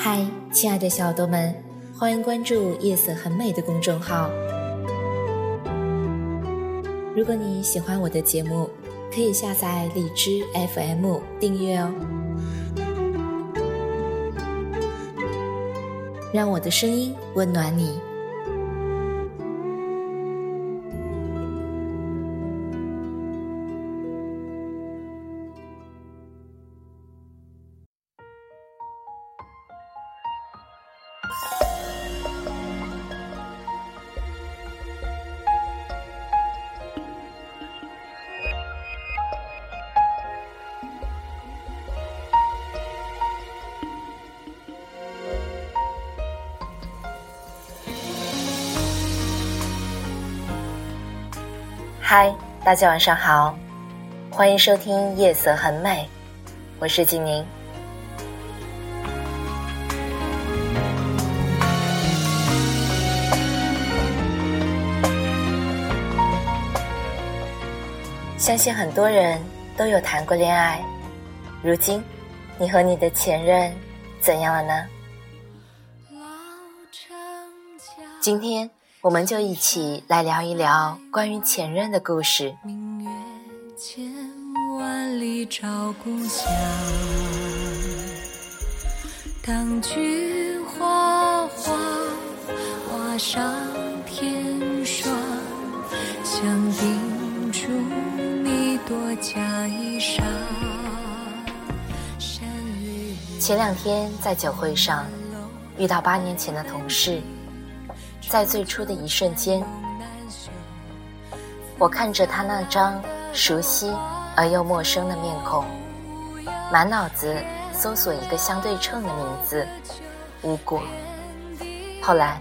嗨，亲爱的小耳朵们，欢迎关注夜色很美的公众号。如果你喜欢我的节目，可以下载荔枝 FM 订阅哦，让我的声音温暖你。嗨，大家晚上好，欢迎收听夜色很美，我是纪宁。相信很多人都有谈过恋爱，如今你和你的前任怎样了呢？今天我们就一起来聊一聊关于前任的故事。明月千万里照故乡，当菊花花上添霜，想叮嘱你多加一裳。前2天在酒会上遇到8年前的同事，在最初的一瞬间，我看着他那张熟悉而又陌生的面孔，满脑子搜索一个相对称的名字，无果。后来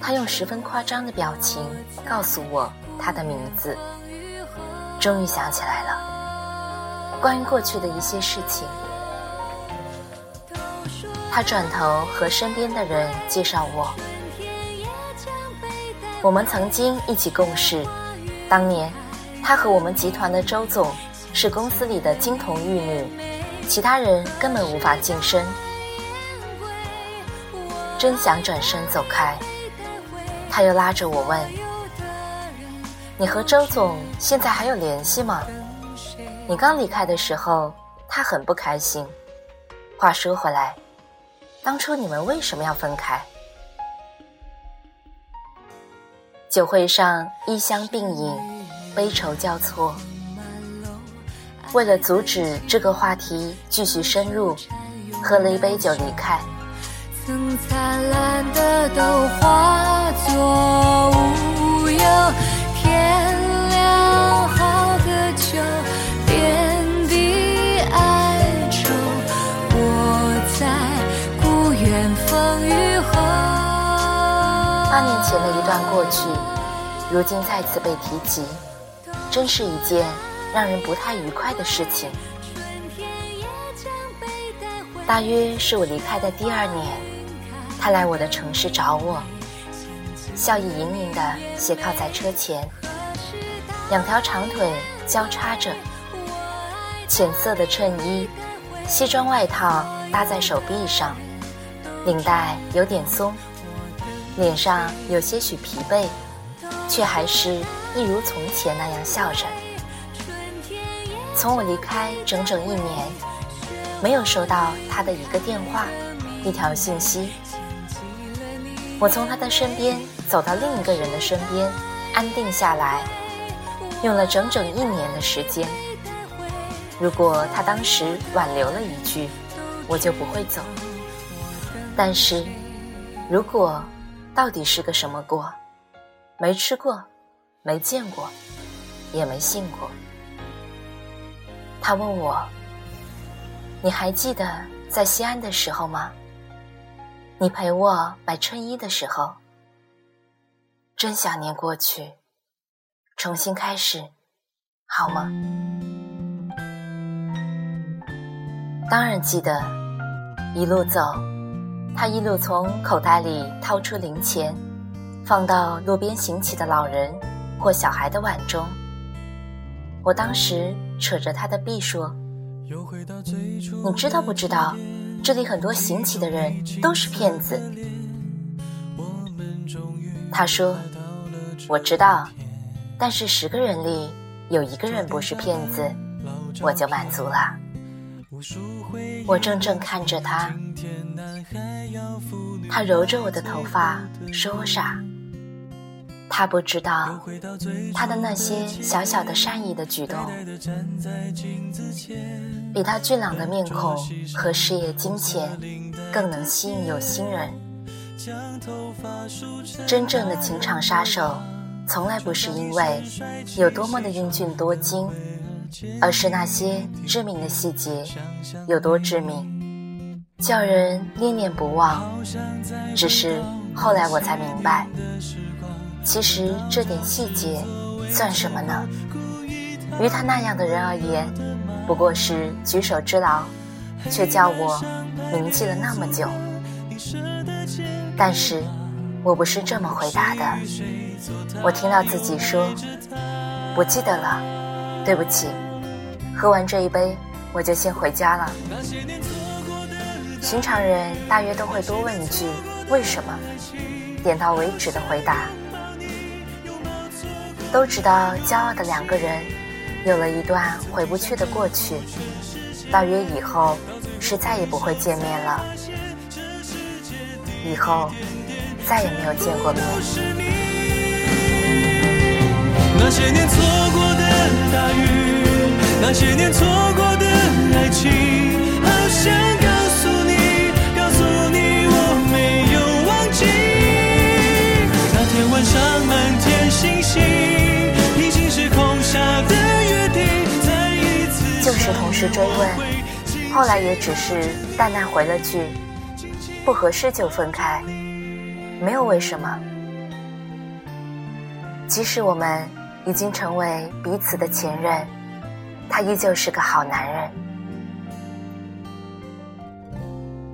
他用10分夸张的表情告诉我他的名字，终于想起来了关于过去的一些事情。他转头和身边的人介绍我，我们曾经一起共事，当年他和我们集团的周总是公司里的金童玉女，其他人根本无法晋升。真想转身走开，他又拉着我问，你和周总现在还有联系吗？你刚离开的时候他很不开心。话说回来，当初你们为什么要分开？酒会上衣香鬓影，悲愁交错。为了阻止这个话题继续深入，喝了一杯酒离开。曾灿烂的都化作乌有，天亮好个秋，遍地哀愁，我在故园风雨后。8年前的一段过去，如今再次被提及，真是一件让人不太愉快的事情。大约是我离开的第2年，他来我的城市找我，笑意盈盈地斜靠在车前，2条长腿交叉着，浅色的衬衣西装外套搭在手臂上，领带有点松，脸上有些许疲惫，却还是一如从前那样笑着。从我离开整整1年，没有收到他的一个电话，一条信息。我从他的身边走到另一个人的身边，安定下来，用了整整1年的时间。如果他当时挽留了一句，我就不会走。但是，如果到底是个什么锅，没吃过，没见过，也没信过。他问我，你还记得在西安的时候吗？你陪我买春衣的时候，真想念过去，重新开始，好吗？当然记得，一路走，他一路从口袋里掏出零钱，放到路边行乞的老人或小孩的碗中。我当时扯着他的臂说，你知道不知道，这里很多行乞的人都是骗子。他说，我知道，但是10个人里有1个人不是骗子，我就满足了。我怔怔看着他，他揉着我的头发说我傻。他不知道，他的那些小小的善意的举动，比他俊朗的面孔和事业金钱更能吸引有心人。真正的情场杀手从来不是因为有多么的英俊多金，而是那些致命的细节有多致命，叫人念念不忘。只是后来我才明白，其实这点细节算什么呢？于他那样的人而言，不过是举手之劳，却叫我铭记了那么久。但是我不是这么回答的，我听到自己说，不记得了，对不起，喝完这一杯我就先回家了。寻常人大约都会多问一句为什么，点到为止的回答。都知道骄傲的2个人有了一段回不去的过去，大约以后是再也不会见面了，以后再也没有见过面。那些年错过的大雨，那些年错过的爱情，好想告诉你我没有忘记。那天晚上满天星星，就是同事追问，后来也只是淡淡回了句，不合适就分开，没有为什么。即使我们已经成为彼此的前任，他依旧是个好男人。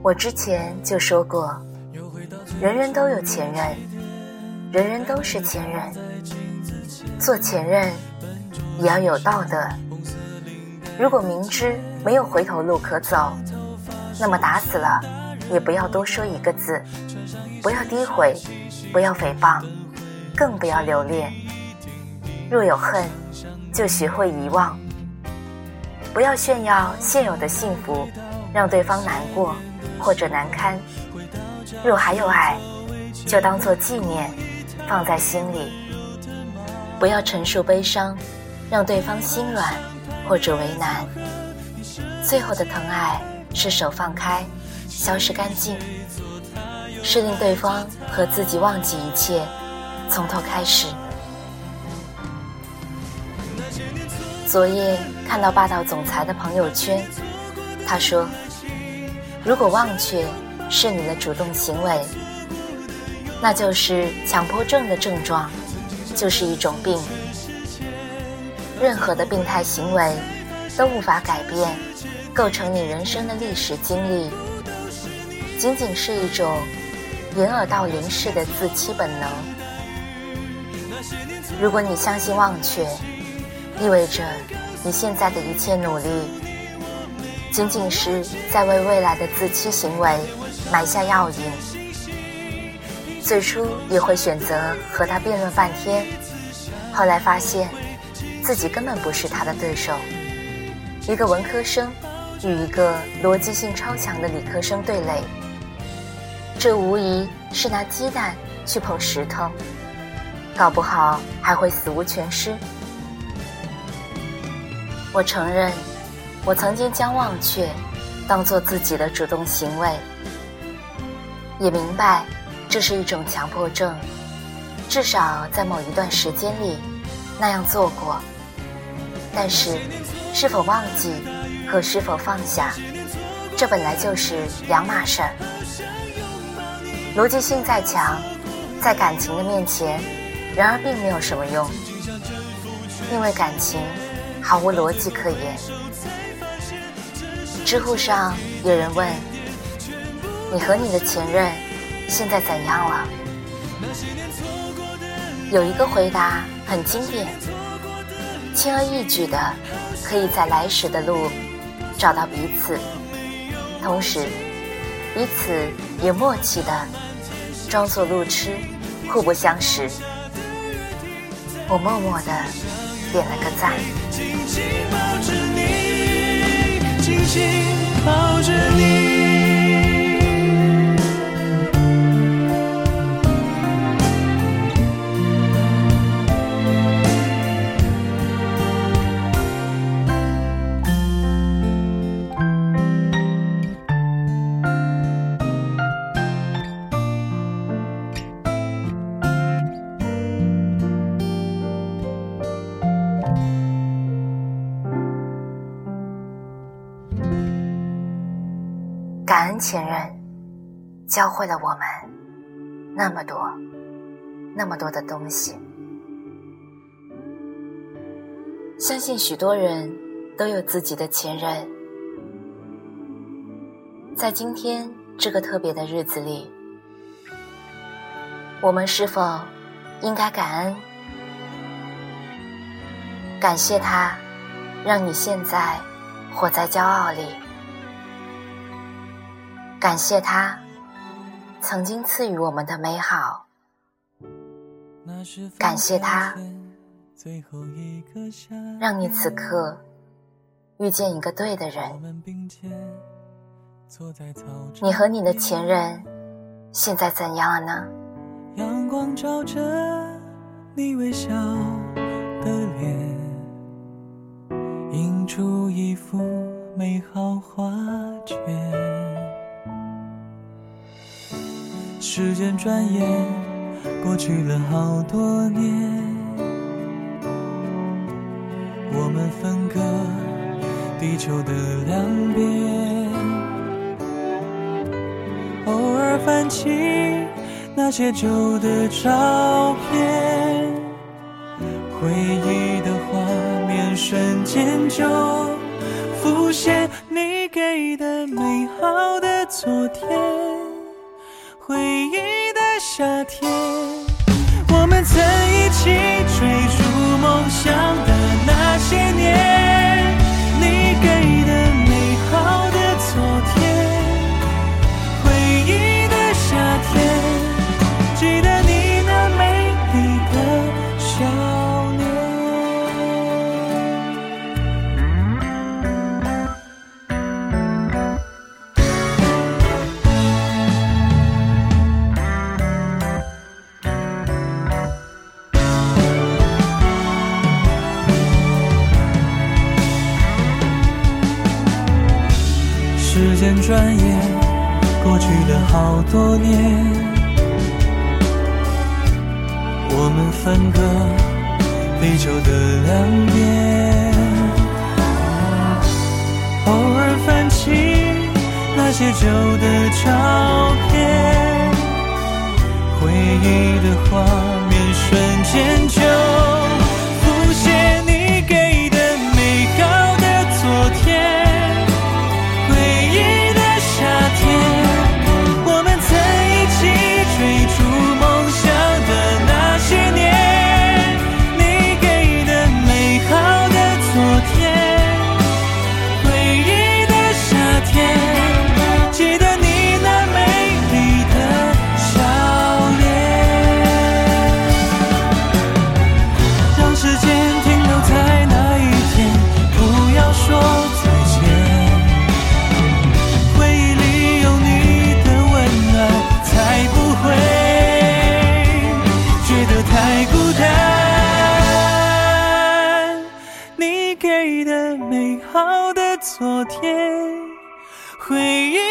我之前就说过，人人都有前任，人人都是前任，做前任也要有道德。如果明知没有回头路可走，那么打死了也不要多说1个字，不要诋毁，不要诽谤，更不要留恋。若有恨，就学会遗忘，不要炫耀现有的幸福，让对方难过或者难堪。若还有爱，就当作纪念，放在心里，不要陈述悲伤，让对方心软或者为难。最后的疼爱是手放开，消失干净，是令对方和自己忘记一切，从头开始。昨夜看到霸道总裁的朋友圈，他说，如果忘却是你的主动行为，那就是强迫症的症状，就是一种病。任何的病态行为都无法改变构成你人生的历史经历，仅仅是一种掩耳盗铃式的自欺本能。如果你相信忘却，意味着你现在的一切努力仅仅是在为未来的自欺行为埋下药引。最初也会选择和他辩论半天，后来发现自己根本不是他的对手。一个文科生与一个逻辑性超强的理科生对垒，这无疑是拿鸡蛋去碰石头，搞不好还会死无全尸。我承认，我曾经将忘却当作自己的主动行为，也明白这是一种强迫症，至少在某一段时间里那样做过。但是是否忘记和是否放下，这本来就是两码事儿。逻辑性再强，在感情的面前，然而并没有什么用，因为感情毫无逻辑可言。知乎上有人问：你和你的前任现在怎样了？有一个回答很经典，轻而易举的可以在来时的路找到彼此，同时彼此也默契的装作路痴，互不相识。我默默的点了个赞。紧紧抱着你，紧紧抱着感恩前任，教会了我们那么多那么多的东西。相信许多人都有自己的前任，在今天这个特别的日子里，我们是否应该感恩，感谢他让你现在活在骄傲里，感谢他曾经赐予我们的美好，感谢他让你此刻遇见一个对的人。你和你的前任现在怎样了呢？阳光照着你微笑的脸，映出一幅美好画卷。时间转眼过去了好多年，我们分隔地球的两边，偶尔翻起那些旧的照片，回忆的画面瞬间就浮现，你给的美好的昨天，回忆的夏天，我们曾一起追逐梦想的那些年，你给的美好的昨天，回忆的夏天，记得你那美丽的笑脸。时间转眼过去了好多年，我们分隔地球的两边，偶尔翻起那些旧的照片，回忆的画面瞬间就给的美好的昨天，回忆